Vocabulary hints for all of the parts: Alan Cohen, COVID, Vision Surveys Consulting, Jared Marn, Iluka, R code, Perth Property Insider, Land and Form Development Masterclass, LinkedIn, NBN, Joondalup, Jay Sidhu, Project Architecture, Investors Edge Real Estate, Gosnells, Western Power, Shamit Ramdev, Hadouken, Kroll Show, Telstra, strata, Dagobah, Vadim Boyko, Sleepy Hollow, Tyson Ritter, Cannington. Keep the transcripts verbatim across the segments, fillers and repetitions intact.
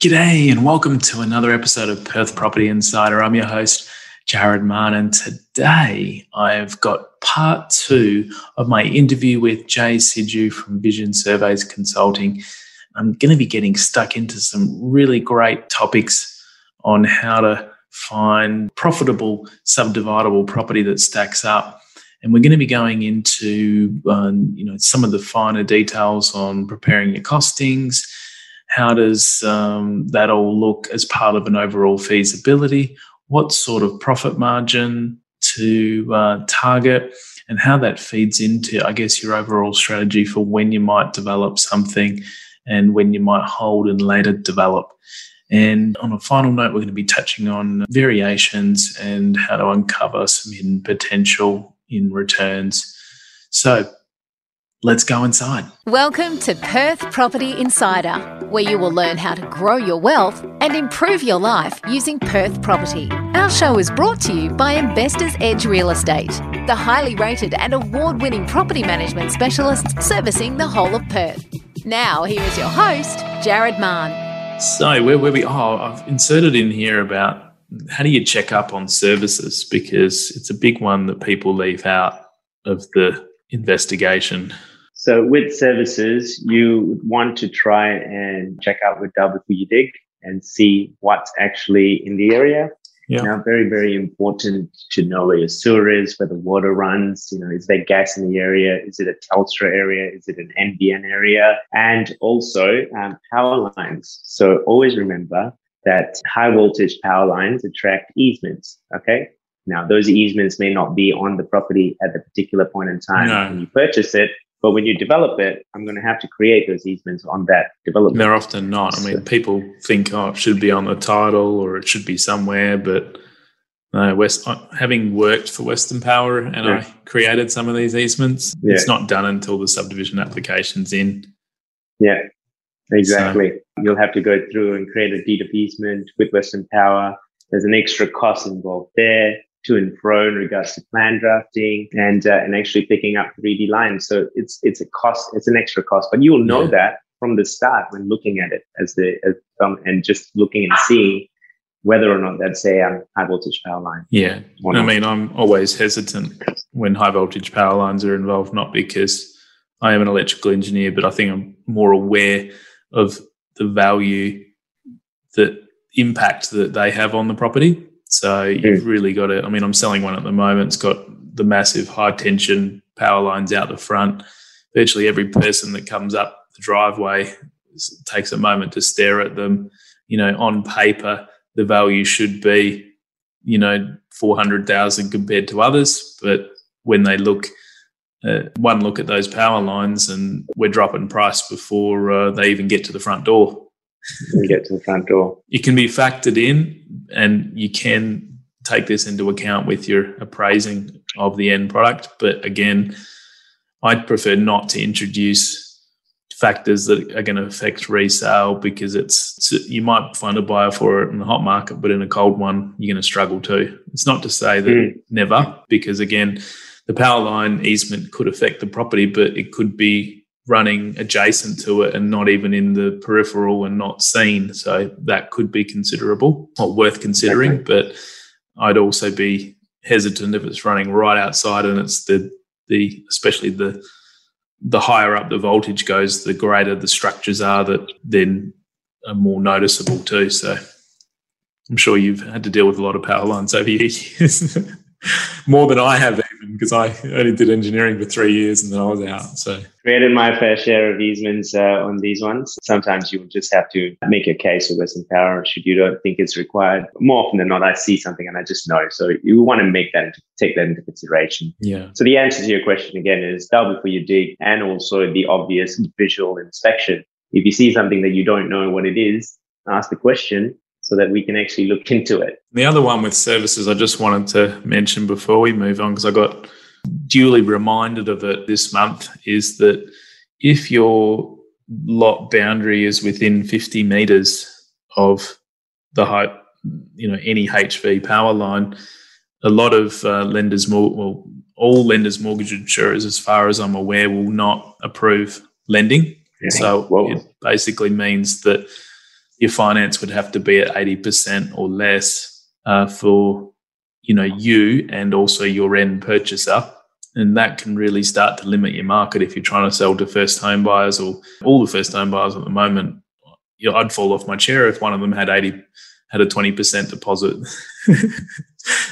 G'day and welcome to another episode of Perth Property Insider. I'm your host, Jared Marn, and today I've got part two of my interview with Jay Sidhu from Vision Surveys Consulting. I'm going to be getting stuck into some really great topics on how to find profitable, subdividable property that stacks up. And we're going to be going into um, you know, some of the finer details on preparing your costings. How does um, that all look as part of an overall feasibility? What sort of profit margin to uh, target and how that feeds into, I guess, your overall strategy for when you might develop something and when you might hold and later develop. And on a final note, we're going to be touching on variations and how to uncover some hidden potential in returns. So, let's go inside. Welcome to Perth Property Insider, where you will learn how to grow your wealth and improve your life using Perth Property. Our show is brought to you by Investors Edge Real Estate, the highly rated and award-winning property management specialists servicing the whole of Perth. Now, here is your host, Jared Marn. So, where were we? Oh, I've inserted in here about how do you check up on services, because it's a big one that people leave out of the investigation. So with services, you want to try and check out with Double Before You Dig and see what's actually in the area. Yeah. Now, very, very important to know where your sewer is, where the water runs. You know, is there gas in the area? Is it a Telstra area? Is it an N B N area? And also um, power lines. So always remember that high voltage power lines attract easements, okay? Now, those easements may not be on the property at the particular point in time no. when you purchase it, but when you develop it, I'm going to have to create those easements on that development. They're often not. I mean, people think, oh, it should be on the title or it should be somewhere, but no, West, having worked for Western Power and yeah. I created some of these easements, yeah. it's not done until the subdivision application's in. Yeah, exactly. So, you'll have to go through and create a deed of easement with Western Power. There's an extra cost involved there. To and fro in regards to plan drafting and uh, and actually picking up three D lines. So it's it's a cost, it's an extra cost, but you'll know yeah. that from the start when looking at it as the as, um, and just looking and seeing whether or not that's a um, high voltage power line. Yeah, I mean, I'm always hesitant when high voltage power lines are involved, not because I am an electrical engineer, but I think I'm more aware of the value, the impact that they have on the property. So you've really got to, I mean, I'm selling one at the moment. It's got the massive high tension power lines out the front. Virtually every person that comes up the driveway takes a moment to stare at them. You know, on paper, the value should be, you know, four hundred thousand compared to others. But when they look, uh, one look at those power lines and we're dropping price before uh, they even get to the front door. You get to the front door. It can be factored in, and you can take this into account with your appraising of the end product. But again, I'd prefer not to introduce factors that are going to affect resale, because it's you might find a buyer for it in the hot market, but in a cold one, you're going to struggle too. It's not to say that mm. never, because again, the power line easement could affect the property, but it could be running adjacent to it and not even in the peripheral and not seen. So that could be considerable or worth considering. Exactly. But I'd also be hesitant if it's running right outside and it's the the especially the the higher up the voltage goes, the greater the structures are that then are more noticeable too. So I'm sure you've had to deal with a lot of power lines over your years. More than I have even, because I only did engineering for three years and then I was out. So created my fair share of easements uh, on these ones. Sometimes you just have to make a case with Western Power should you don't think it's required. More often than not, I see something and I just know. So you want to make that into, take that into consideration. Yeah. So the answer to your question again is Double Before You Dig, and also the obvious visual inspection. If you see something that you don't know what it is, ask the question, so that we can actually look into it. The other one with services I just wanted to mention before we move on, because I got duly reminded of it this month, is that if your lot boundary is within fifty metres of the high, you know, any H V power line, a lot of uh, lenders, mor- well, all lenders, mortgage insurers, as far as I'm aware, will not approve lending. Yeah. So well, it basically means that your finance would have to be at eighty percent or less uh, for, you know, you and also your end purchaser. And that can really start to limit your market if you're trying to sell to first home buyers or all the first home buyers at the moment. You know, I'd fall off my chair if one of them had eighty had a twenty percent deposit.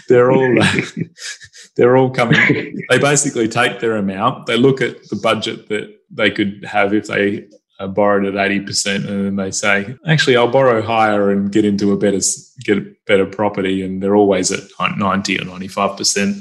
They're all they're all coming. They basically take their amount. They look at the budget that they could have if they borrowed at eighty percent, and then they say, actually, I'll borrow higher and get into a better get a better property. And they're always at ninety or ninety-five percent.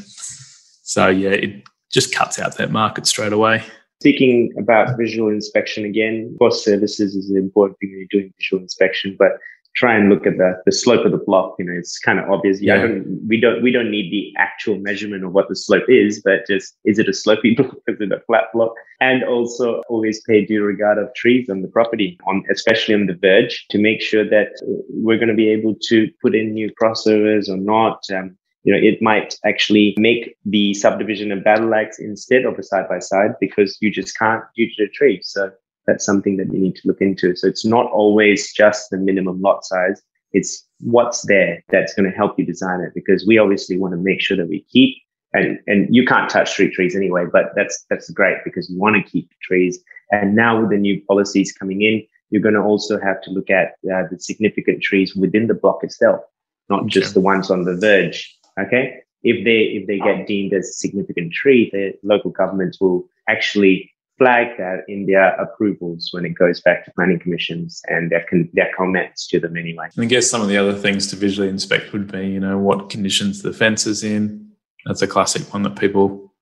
So yeah, it just cuts out that market straight away. Speaking about visual inspection again, of course, services is an important thing when you're doing visual inspection, but try and look at the, the slope of the block. You know, it's kind of obvious. Yeah, I don't, we don't we don't need the actual measurement of what the slope is, but just, is it a slopey block? Is it a flat block? And also always pay due regard of trees on the property, on especially on the verge, to make sure that we're going to be able to put in new crossovers or not. Um, you know, it might actually make the subdivision a battle axe instead of a side-by-side because you just can't due to the tree. So that's something that you need to look into. So it's not always just the minimum lot size. It's what's there that's going to help you design it, because we obviously want to make sure that we keep, and, and you can't touch street trees anyway, but that's, that's great because you want to keep trees. And now with the new policies coming in, you're going to also have to look at uh, the significant trees within the block itself, not just the ones on the verge. Okay. If they, if they get deemed as a significant tree, the local governments will actually flag that in their approvals when it goes back to planning commissions and their con- their comments to them anyway. And I guess some of the other things to visually inspect would be, you know, what conditions the fence is in. That's a classic one that people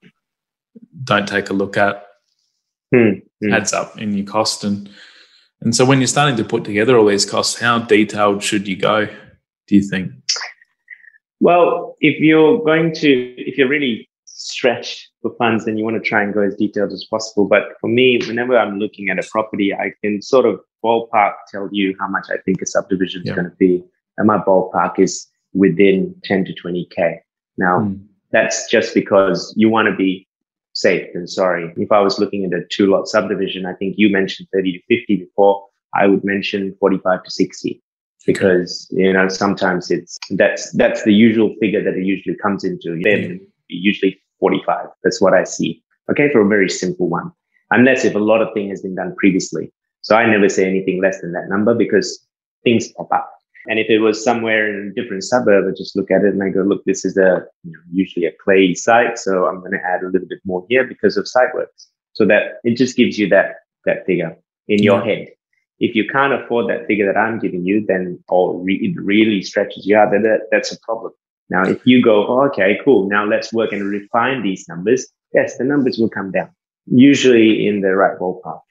don't take a look at. Mm-hmm. Adds up in your cost. And and so when you're starting to put together all these costs, how detailed should you go, do you think? Well, if you're going to, if you're really stretched for funds, then you want to try and go as detailed as possible. But for me, whenever I'm looking at a property, I can sort of ballpark tell you how much I think a subdivision is yeah. going to be. And my ballpark is within ten to twenty K. Now, mm. that's just because you want to be safe and sorry. If I was looking at a two-lot subdivision, I think you mentioned thirty to fifty before. I would mention forty-five to sixty. Because, okay. you know, sometimes it's, that's, that's the usual figure that it usually comes into. Then usually forty-five. That's what I see. Okay. For a very simple one, unless if a lot of thing has been done previously. So I never say anything less than that number because things pop up. And if it was somewhere in a different suburb, I just look at it and I go, look, this is a, you know, usually a clay site. So I'm going to add a little bit more here because of site works. So that it just gives you that, that figure in your head. If you can't afford that figure that I'm giving you, then or re- it really stretches you out, then that, that's a problem. Now, if you go, oh, okay, cool, now let's work and refine these numbers, yes, the numbers will come down, usually in the right ballpark.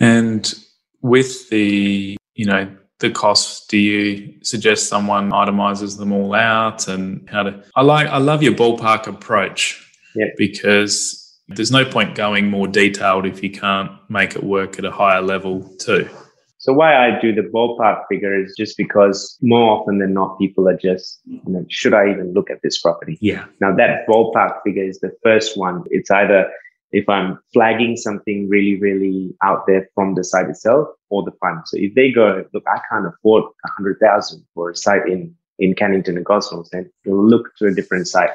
And with the, you know, the costs, do you suggest someone itemizes them all out and how to, I like, I love your ballpark approach yep. because there's no point going more detailed if you can't make it work at a higher level too. So why I do the ballpark figure is just because more often than not, people are just, you know, should I even look at this property? Yeah. Now that ballpark figure is the first one. It's either if I'm flagging something really, really out there from the site itself or the fund. So if they go, look, I can't afford one hundred thousand dollars for a site in, in Cannington and Gosnells, then you'll look to a different site.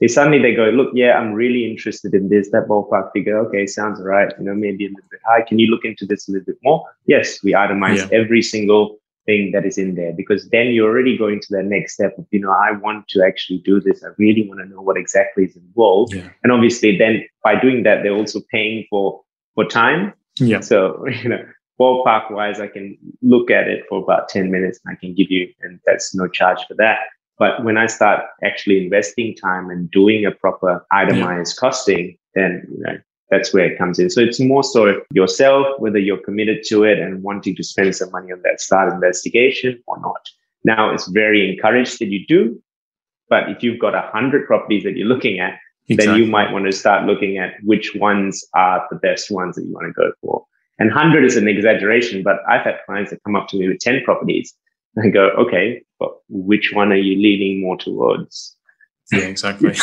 If suddenly they go, look, yeah, I'm really interested in this, that ballpark figure, okay, sounds all right, you know, maybe a little bit high. Can you look into this a little bit more? Yes, we itemize yeah. every single thing that is in there, because then you're already going to the next step of, you know, I want to actually do this. I really want to know what exactly is involved. Yeah. And obviously then by doing that, they're also paying for, for time. Yeah. So, you know, ballpark wise, I can look at it for about ten minutes and I can give you, and that's no charge for that. But when I start actually investing time and doing a proper itemized yeah. costing, then you know, that's where it comes in. So it's more so yourself, whether you're committed to it and wanting to spend some money on that start investigation or not. Now, it's very encouraged that you do. But if you've got one hundred properties that you're looking at, exactly. then you might want to start looking at which ones are the best ones that you want to go for. And one hundred is an exaggeration, but I've had clients that come up to me with ten properties. I go, okay, but which one are you leaning more towards? Yeah, exactly.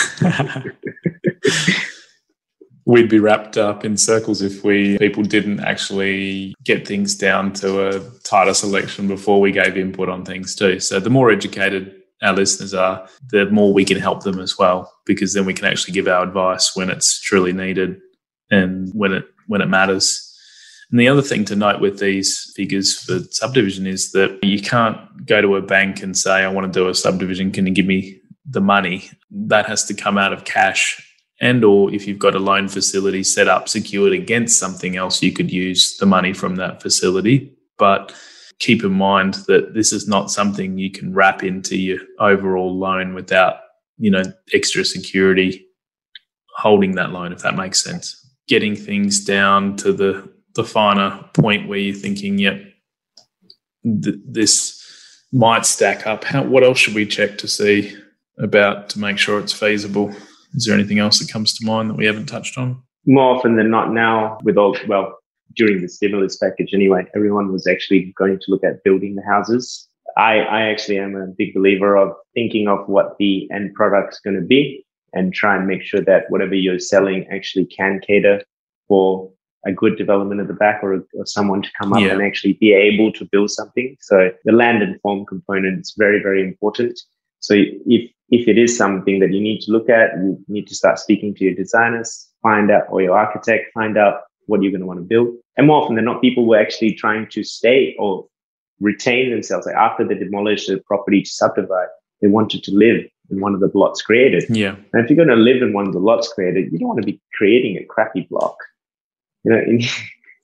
we'd be wrapped up in circles if we people didn't actually get things down to a tighter selection before we gave input on things too. So the more educated our listeners are, the more we can help them as well, because then we can actually give our advice when it's truly needed and when it when it matters. And the other thing to note with these figures for subdivision is that you can't go to a bank and say, I want to do a subdivision, can you give me the money? That has to come out of cash, and or if you've got a loan facility set up secured against something else, you could use the money from that facility. But keep in mind that this is not something you can wrap into your overall loan without, you know, extra security holding that loan, if that makes sense. Getting things down to the the finer point where you're thinking, yep, th- this might stack up. How, what else should we check to see about to make sure it's feasible? Is there anything else that comes to mind that we haven't touched on? More often than not now, with all, well, during the stimulus package anyway, everyone was actually going to look at building the houses. I, I actually am a big believer of thinking of what the end product's going to be and try and make sure that whatever you're selling actually can cater for a good development at the back, or, or someone to come up yeah. and actually be able to build something. So the land and form component is very, very important. So if if it is something that you need to look at, you need to start speaking to your designers, find out, or your architect, find out what you're going to want to build. And more often than not, people were actually trying to stay or retain themselves. Like after they demolished the property to subdivide, they wanted to live in one of the blocks created. Yeah. And if you're going to live in one of the lots created, you don't want to be creating a crappy block. You know, it, it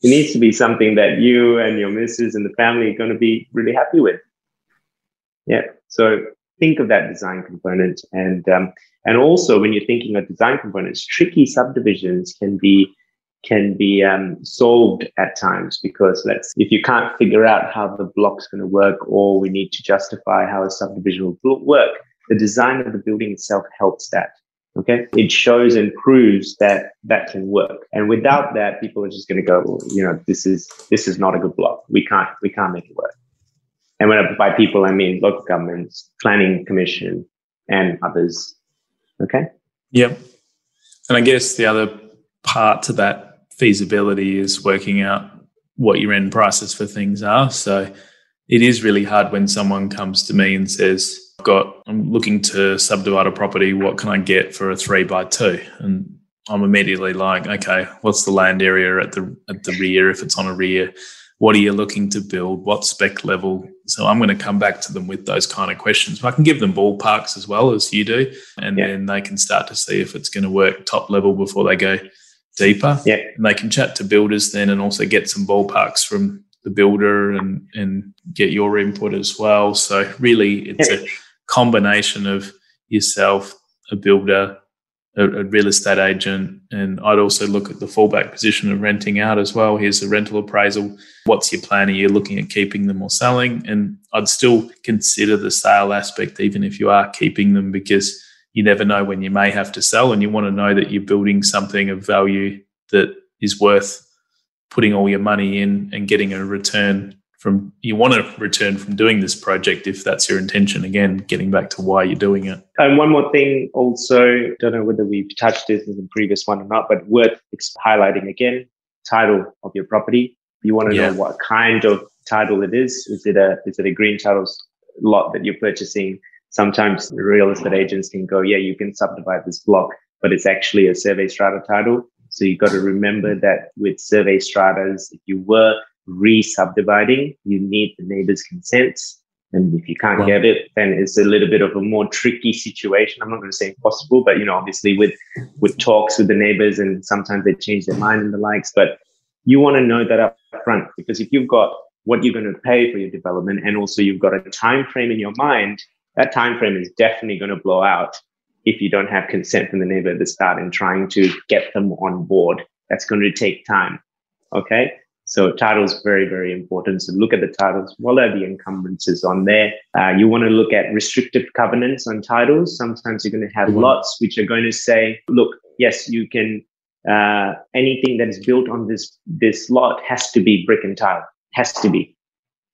needs to be something that you and your missus and the family are going to be really happy with. Yeah. So think of that design component. And um, and also when you're thinking of design components, tricky subdivisions can be can be um, solved at times, because let's if you can't figure out how the block's going to work, or we need to justify how a subdivision will work, the design of the building itself helps that. Okay, it shows and proves that that can work. And without that, people are just going to go, well, you know, this is this is not a good block. We can't we can't make it work. And when I, by people, I mean local governments, planning commission, and others. Okay. Yep. And I guess the other part to that feasibility is working out what your end prices for things are. So it is really hard when someone comes to me and says, Got, I'm looking to subdivide a property. What can I get for a three by two? And I'm immediately like, okay, what's the land area at the at the rear if it's on a rear? What are you looking to build? What spec level? So I'm going to come back to them with those kind of questions. But I can give them ballparks as well as you do, and yeah. then they can start to see if it's going to work top level before they go deeper. Yeah, and they can chat to builders then, and also get some ballparks from the builder and and get your input as well. So really, it's yeah. a combination of yourself, a builder, a, a real estate agent, and I'd also look at the fallback position of renting out as well. Here's the rental appraisal. What's your plan? Are you looking at keeping them or selling? And I'd still consider the sale aspect even if you are keeping them, because you never know when you may have to sell, and you want to know that you're building something of value that is worth putting all your money in and getting a return. From, you want to return from doing this project if that's your intention. Again, getting back to why you're doing it. And one more thing also, don't know whether we've touched this in the previous one or not, but worth highlighting again, title of your property. You want to yeah. know what kind of title it is. Is it a is it a green title lot that you're purchasing? Sometimes real estate agents can go, yeah, you can subdivide this block, but it's actually a survey strata title. So you've got to remember that with survey stratas, if you were re-subdividing, you need the neighbor's consent, and if you can't wow. get it, then it's a little bit of a more tricky situation. I'm not going to say impossible, but you know, obviously with with talks with the neighbors, and sometimes they change their mind and the likes, but you want to know that up front, because if you've got what you're going to pay for your development, and also you've got a time frame in your mind, that time frame is definitely going to blow out if you don't have consent from the neighbor at the start and trying to get them on board. That's going to take time. Okay. So title is very, very important. So look at the titles. What are the encumbrances on there? Uh, you want to look at restrictive covenants on titles. Sometimes you're going to have mm-hmm. lots which are going to say, look, yes, you can, uh, anything that is built on this, this lot has to be brick and tile, has to be.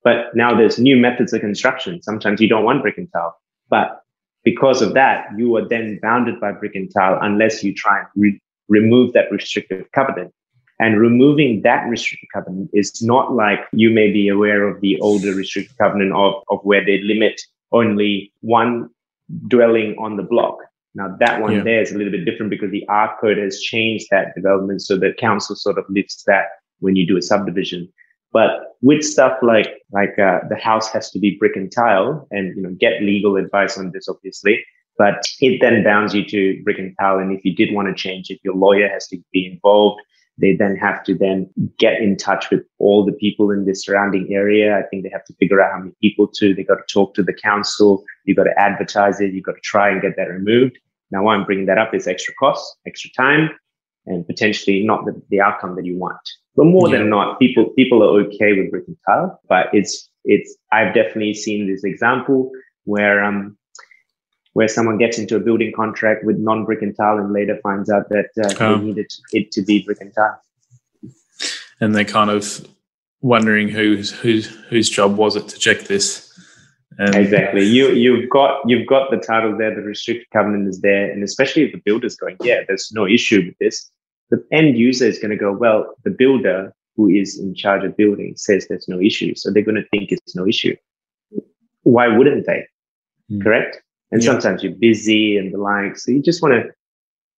But now there's new methods of construction. Sometimes you don't want brick and tile, but because of that, you are then bounded by brick and tile unless you try and re- remove that restrictive covenant. And removing that restrictive covenant is not like you may be aware of the older restrictive covenant of, of where they limit only one dwelling on the block. Now, that one yeah. there is a little bit different because the R code has changed that development so that council sort of lifts that when you do a subdivision. But with stuff like like uh, the house has to be brick and tile, and you know, get legal advice on this, obviously. But it then bounds you to brick and tile. And if you did want to change it, your lawyer has to be involved. They then have to then get in touch with all the people in the surrounding area. I think they have to figure out how many people to. They got to talk to the council. You got to advertise it. You got to try and get that removed. Now, why I'm bringing that up is extra costs, extra time, and potentially not the, the outcome that you want. But more yeah. than not, people people are okay with brick and tile. But it's it's I've definitely seen this example where um. where someone gets into a building contract with non-brick and tile and later finds out that uh, um, they needed it to be brick and tile. And they're kind of wondering whose whose whose job was it to check this. Um, exactly. You, you've got you've got the title there, the restricted covenant is there, and especially if the builder's going, yeah, there's no issue with this. The end user is going to go, well, the builder who is in charge of building says there's no issue. So they're going to think it's no issue. Why wouldn't they? Mm. Correct? And yeah. sometimes you're busy and the like. So you just want to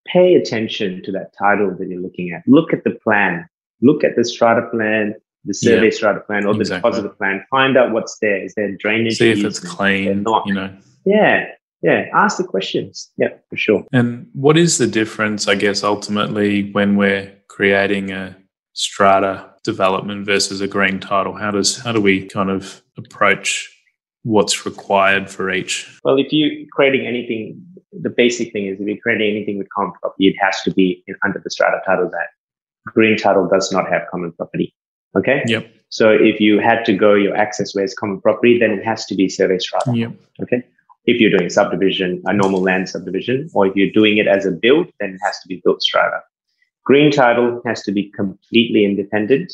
pay attention to that title that you're looking at. Look at the plan. Look at the strata plan, the survey yeah. strata plan, or exactly. the deposit plan. Find out what's there. Is there drainage? See if it's clean. They're not. You know. Yeah. Yeah. Ask the questions. Yeah, for sure. And what is the difference, I guess, ultimately, when we're creating a strata development versus a green title? How does how do we kind of approach what's required for each? Well, if you're creating anything, the basic thing is if you're creating anything with common property, it has to be in, under the strata title that green title does not have common property. Okay? Yep. So if you had to go your access where it's common property, then it has to be survey strata. Yep. Okay? If you're doing subdivision, a normal land subdivision, or if you're doing it as a build, then it has to be built strata. Green title has to be completely independent.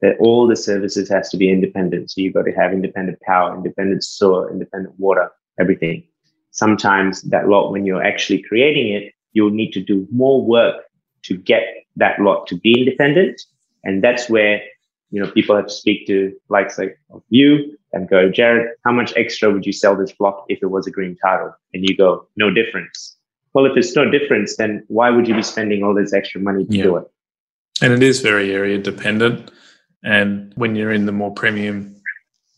That all the services has to be independent. So you've got to have independent power, independent sewer, independent water, everything. Sometimes that lot, when you're actually creating it, you'll need to do more work to get that lot to be independent. And that's where, you know, people have to speak to likes like of you and go, Jared, how much extra would you sell this block if it was a green title? And you go, no difference. Well, if it's no difference, then why would you be spending all this extra money to yeah. do it? And it is very area dependent. And when you're in the more premium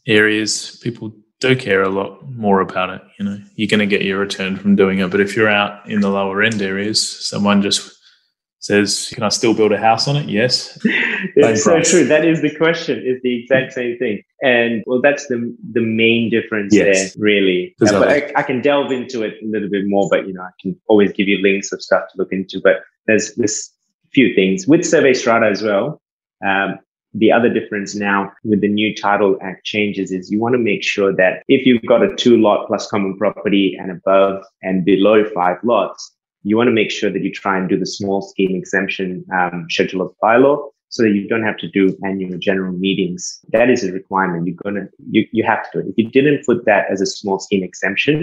areas, people do care a lot more about it. You know, you're going to get your return from doing it. But if you're out in the lower end areas, someone just says, can I still build a house on it? Yes. It's so true. That is the question. It's the exact same thing. And well, that's the the main difference yes. there, really. Uh, but I, I can delve into it a little bit more, but, you know, I can always give you links of stuff to look into. But there's this few things with survey strata as well. Um, The other difference now with the new Title Act changes is you want to make sure that if you've got a two lot plus common property and above and below five lots, you want to make sure that you try and do the small scheme exemption um, schedule of bylaw so that you don't have to do annual general meetings. That is a requirement. You're going to, you, you have to do it. If you didn't put that as a small scheme exemption,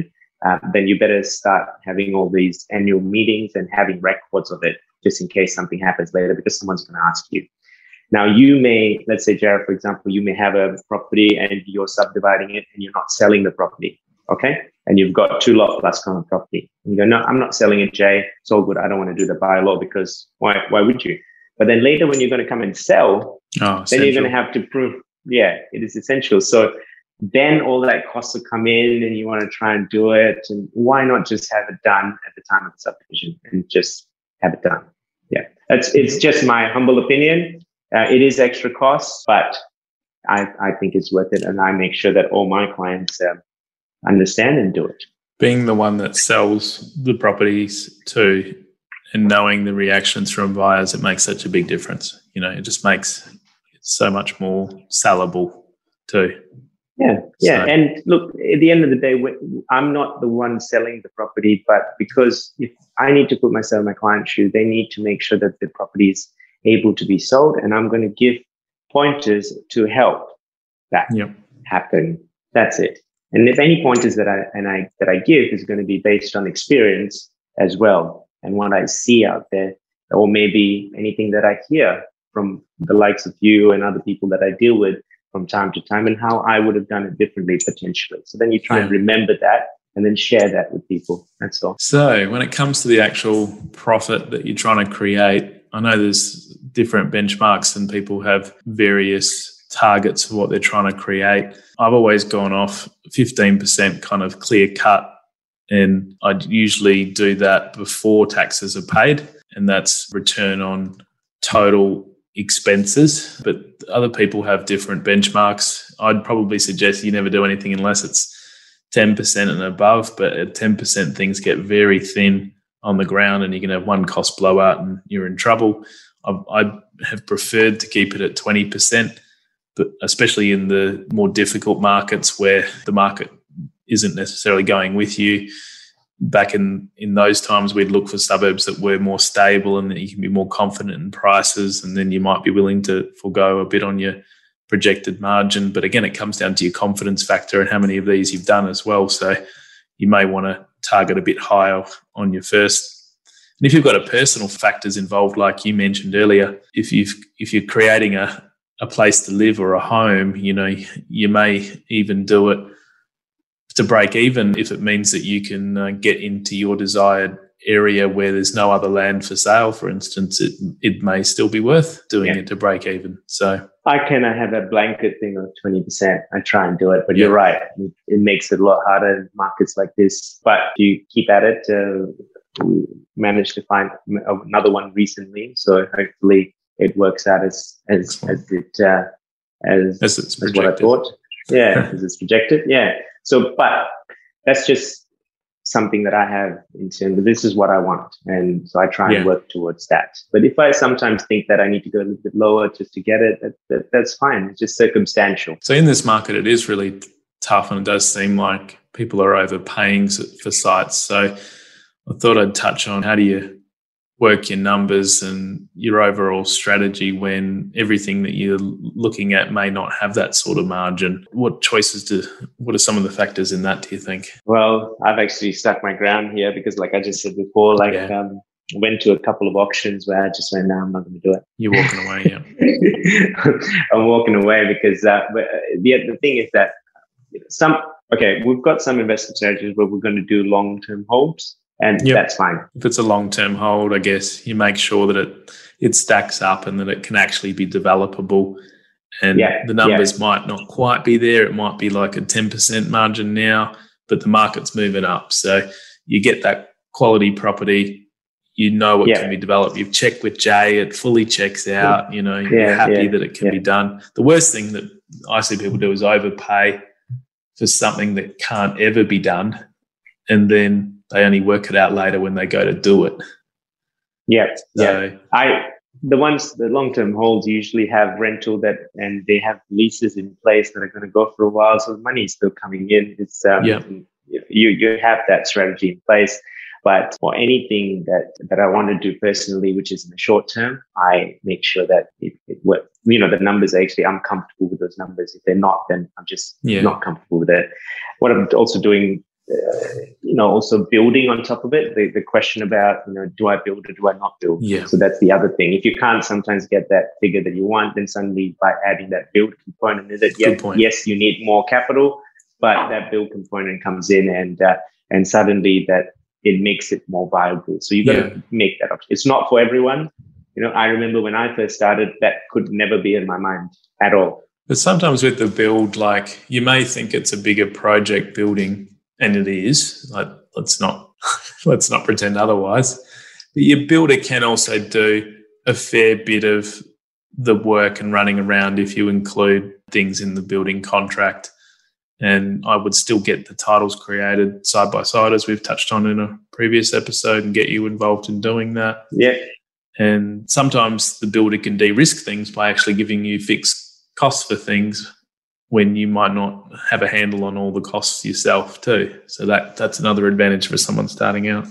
uh, then you better start having all these annual meetings and having records of it just in case something happens later because someone's going to ask you. Now, you may, let's say, Jared, for example, you may have a property and you're subdividing it and you're not selling the property, okay? And you've got two lot plus common property. And you go, no, I'm not selling it, Jay. It's all good. I don't want to do the bylaw because why Why would you? But then later when you're going to come and sell, oh, then you're going to have to prove, yeah, it is essential. So then all that costs will come in and you want to try and do it. And why not just have it done at the time of the subdivision and just have it done? Yeah, that's it's just my humble opinion. Uh, it is extra cost, but I, I think it's worth it. And I make sure that all my clients uh, understand and do it. Being the one that sells the properties too and knowing the reactions from buyers, it makes such a big difference. You know, it just makes it so much more sellable too. Yeah, yeah. So. And look, at the end of the day, I'm not the one selling the property, but because if I need to put myself in my client's shoe, they need to make sure that the property's able to be sold, and I'm going to give pointers to help that yep. happen. That's it. And if any pointers that I and I that I give is going to be based on experience as well and what I see out there, or maybe anything that I hear from the likes of you and other people that I deal with from time to time, and how I would have done it differently potentially. So then you try yeah. and remember that and then share that with people. That's all. So when it comes to the actual profit that you're trying to create, I know there's different benchmarks and people have various targets for what they're trying to create. I've always gone off fifteen percent kind of clear cut, and I'd usually do that before taxes are paid, and that's return on total expenses. But other people have different benchmarks. I'd probably suggest you never do anything unless it's ten percent and above, but at ten percent things get very thin on the ground and you can have one cost blowout and you're in trouble. I've, I have preferred to keep it at twenty percent, but especially in the more difficult markets where the market isn't necessarily going with you. Back in, in those times, we'd look for suburbs that were more stable and that you can be more confident in prices, and then you might be willing to forego a bit on your projected margin. But again, it comes down to your confidence factor and how many of these you've done as well. So you may want to target a bit higher on your first. And if you've got a personal factors involved, like you mentioned earlier, if you've if you're creating a, a place to live or a home, you know, you may even do it to break even if it means that you can uh, get into your desired area where there's no other land for sale, for instance. It it may still be worth doing yeah. it to break even. So I can I have a blanket thing of twenty percent. I try and do it, but yeah. you're right. It, it makes it a lot harder in markets like this. But you keep at it. Uh, We managed to find another one recently, so hopefully it works out as as as it uh, as as, it's as what I thought. Yeah, as it's projected. Yeah. So, but that's just something that I have in terms of this is what I want, and so I try yeah. and work towards that. But if I sometimes think that I need to go a little bit lower just to get it, that, that, that's fine. It's just circumstantial. So in this market, it is really tough, and it does seem like people are overpaying for sites. So I thought I'd touch on how do you work your numbers and your overall strategy when everything that you're looking at may not have that sort of margin. What choices do, what are some of the factors in that, do you think? Well, I've actually stuck my ground here because like I just said before, like yeah. um, went to a couple of auctions where I just went, no, I'm not going to do it. You're walking away, yeah. I'm walking away because uh, the, the thing is that some, okay, we've got some investment strategies where we're going to do long-term holds. And yep. that's fine. If it's a long-term hold, I guess you make sure that it it stacks up and that it can actually be developable. And yeah, the numbers yeah. might not quite be there. It might be like a ten percent margin now, but the market's moving up. So you get that quality property. You know it yeah. can be developed. You've checked with Jay. It fully checks out. You know, you're yeah, happy yeah, that it can yeah. be done. The worst thing that I see people do is overpay for something that can't ever be done. And then they only work it out later when they go to do it. Yeah, so, yeah. I the ones the long-term holds usually have rental that, and they have leases in place that are going to go for a while, so the money is still coming in. It's um, yeah. you you have that strategy in place. But for anything that that I want to do personally, which is in the short term, I make sure that it, it works. You know, the numbers are actually, I'm comfortable with those numbers. If they're not, then I'm just yeah. not comfortable with it. What I'm also doing. Uh, you know, also building on top of it, the, the question about, you know, do I build or do I not build? Yeah. So that's the other thing. If you can't sometimes get that figure that you want, then suddenly by adding that build component in it, yes, yes, you need more capital, but that build component comes in and uh, and suddenly that it makes it more viable. So you've got yeah. to make that option. It's not for everyone. You know, I remember when I first started, that could never be in my mind at all. But sometimes with the build, like you may think it's a bigger project building. And it is. Like, let's not let's not pretend otherwise. But your builder can also do a fair bit of the work and running around if you include things in the building contract. And I would still get the titles created side by side, as we've touched on in a previous episode, and get you involved in doing that. Yeah. And sometimes the builder can de-risk things by actually giving you fixed costs for things, when you might not have a handle on all the costs yourself too. So that that's another advantage for someone starting out.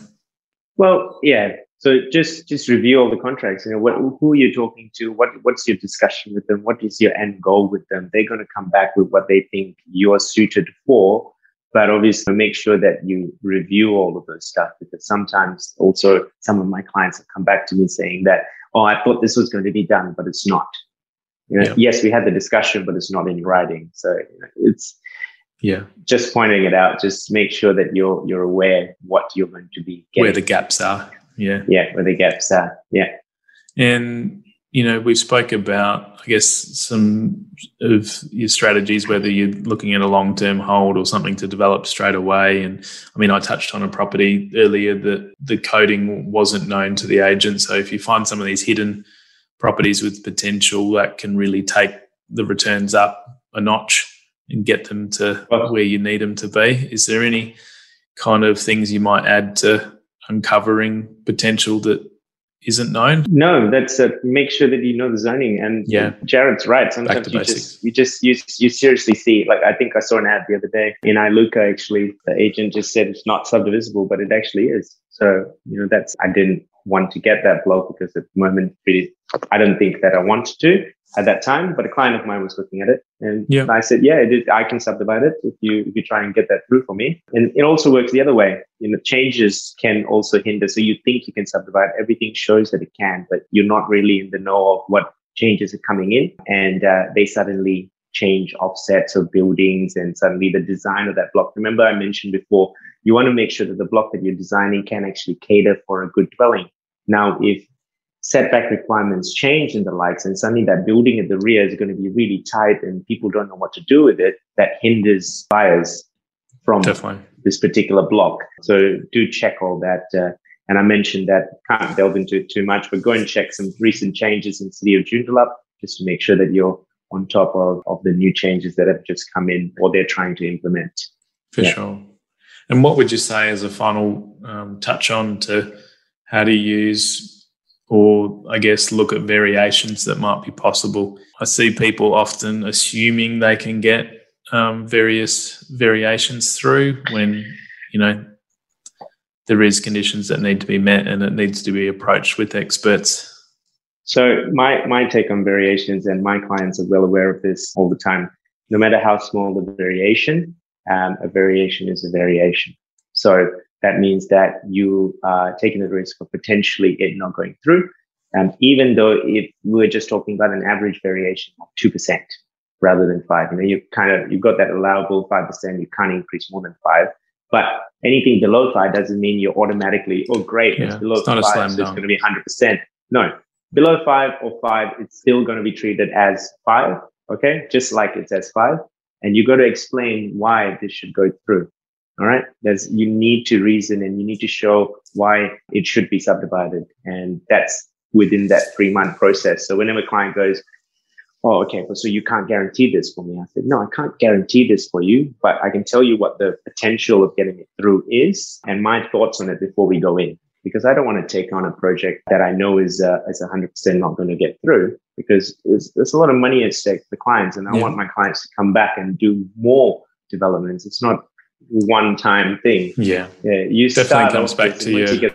Well, yeah. So just just review all the contracts. You know, what, who are you talking to? What What's your discussion with them? What is your end goal with them? They're going to come back with what they think you're suited for But obviously make sure that you review all of those stuff, because sometimes also some of my clients have come back to me saying that, oh, I thought this was going to be done, but it's not. You know, yeah. Yes, we had the discussion, but it's not in writing. So you know, it's yeah, just pointing it out. Just make sure that you're you're aware what you're going to be getting. Where the gaps are. Yeah. Yeah, where the gaps are. Yeah. And, you know, we spoke about, I guess, some of your strategies, whether you're looking at a long-term hold or something to develop straight away. And, I mean, I touched on a property earlier that the coding wasn't known to the agent. So if you find some of these hidden properties with potential, that can really take the returns up a notch and get them to where you need them to be. Is there any kind of things you might add to uncovering potential that isn't known? No, that's a, make sure that you know the zoning. And yeah, Jared's right. Sometimes you basics. just you just you, you seriously see, like I think I saw an ad the other day in Iluka. Actually, the agent just said it's not subdivisible, but it actually is. So you know, that's I didn't want to get that blog because at the moment really, I don't think that I wanted to at that time. But a client of mine was looking at it, and yeah. I said, yeah, it is, I can subdivide it if you if you try and get that through for me. And it also works the other way. You know, changes can also hinder. So you think you can subdivide. Everything shows that it can, but you're not really in the know of what changes are coming in. And uh, they suddenly change offsets of buildings and suddenly the design of that block. Remember I mentioned before, you want to make sure that the block that you're designing can actually cater for a good dwelling. Now, if setback requirements change and the likes, and suddenly that building at the rear is going to be really tight and people don't know what to do with it, that hinders buyers from Definitely. This particular block. So do check all that. Uh, and I mentioned that, can't delve into it too much, but go and check some recent changes in the city of Joondalup just to make sure that you're on top of, of the new changes that have just come in or they're trying to implement. For yeah. sure. And what would you say as a final um, touch on to how to use, or I guess look at variations that might be possible? I see people often assuming they can get um, various variations through when, you know, there is conditions that need to be met and it needs to be approached with experts. So my, my take on variations, and my clients are well aware of this all the time, no matter how small the variation, um, a variation is a variation. So that means that you are taking the risk of potentially it not going through. And um, even though if we're just talking about an average variation of two percent rather than five, you know, you kind of, you've got that allowable five percent, you can't increase more than five, but anything below five doesn't mean you're automatically, oh, great, yeah, it's below it's five, so it's going to be one hundred percent. No, below five or five, it's still going to be treated as five, okay? Just like it's as five. And you've got to explain why this should go through. All right. There's, you need to reason and you need to show why it should be subdivided. And that's within that three month process. So whenever a client goes, oh, okay, so you can't guarantee this for me. I said, no, I can't guarantee this for you, but I can tell you what the potential of getting it through is and my thoughts on it before we go in, because I don't want to take on a project that I know is, uh, is one hundred percent not going to get through, because it's, there's a lot of money at stake for clients. And I yeah. want my clients to come back and do more developments. It's not one-time thing. Yeah, yeah. You definitely comes back to your you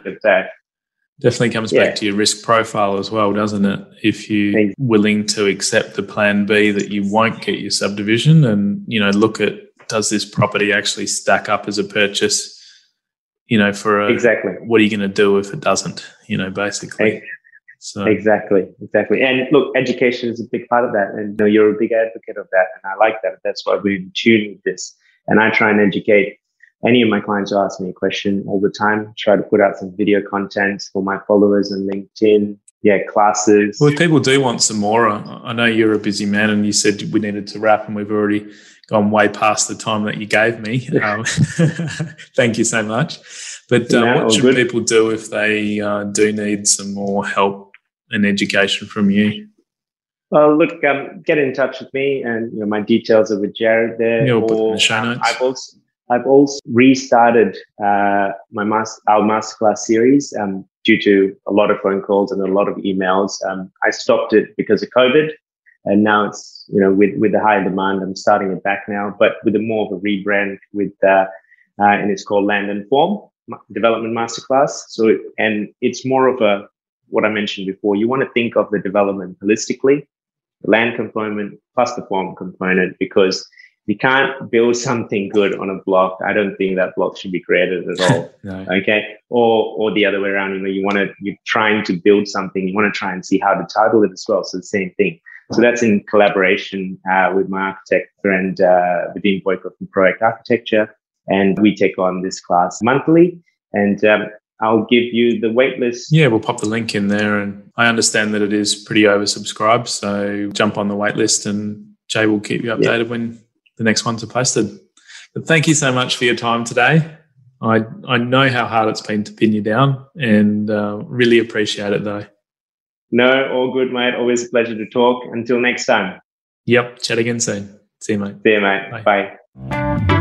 definitely comes yeah. back to your risk profile as well, doesn't it? If you're exactly. willing to accept the plan B that you won't get your subdivision, and you know, look at does this property actually stack up as a purchase? You know, for a, exactly what are you going to do if it doesn't? You know, basically. Exactly. So. Exactly, exactly. And look, education is a big part of that, and you know, you're a big advocate of that, and I like that. That's why we're in tune with this. And I try and educate any of my clients who ask me a question all the time. Try to put out some video content for my followers on LinkedIn. Yeah, classes. Well, if people do want some more, I know you're a busy man and you said we needed to wrap and we've already gone way past the time that you gave me. Um, thank you so much. But uh, no, what should good. people do if they uh, do need some more help and education from you? Well, look, um, get in touch with me, and you know, my details are with Jared there. Yeah, we'll put in the show notes. I've also, I've also restarted uh, my mas- our masterclass series um, due to a lot of phone calls and a lot of emails. Um, I stopped it because of COVID, and now it's, you know, with with the high demand, I'm starting it back now, but with a more of a rebrand with, uh, uh, and it's called Land and Form Development Masterclass. So, it, and it's more of a what I mentioned before. You want to think of the development holistically. Land component plus the form component, because You can't build something good on a block. I don't think that block should be created at all. No. Okay. Or, or the other way around, you know, you want to, you're trying to build something. You want to try and see how to title it as well. So the same thing. So that's in collaboration uh, with my architect friend, uh, Vadim Boyko from Project Architecture. And we take on this class monthly. And um, I'll give you the wait list. Yeah, we'll pop the link in there. And I understand that it is pretty oversubscribed. So jump on the wait list and Jay will keep you updated yeah. when the next ones are posted. But thank you so much for your time today. I I know how hard it's been to pin you down, and uh, really appreciate it though. No, all good, mate. Always a pleasure to talk. Until next time. Yep. Chat again soon. See you, mate. See you, mate. Bye. Bye.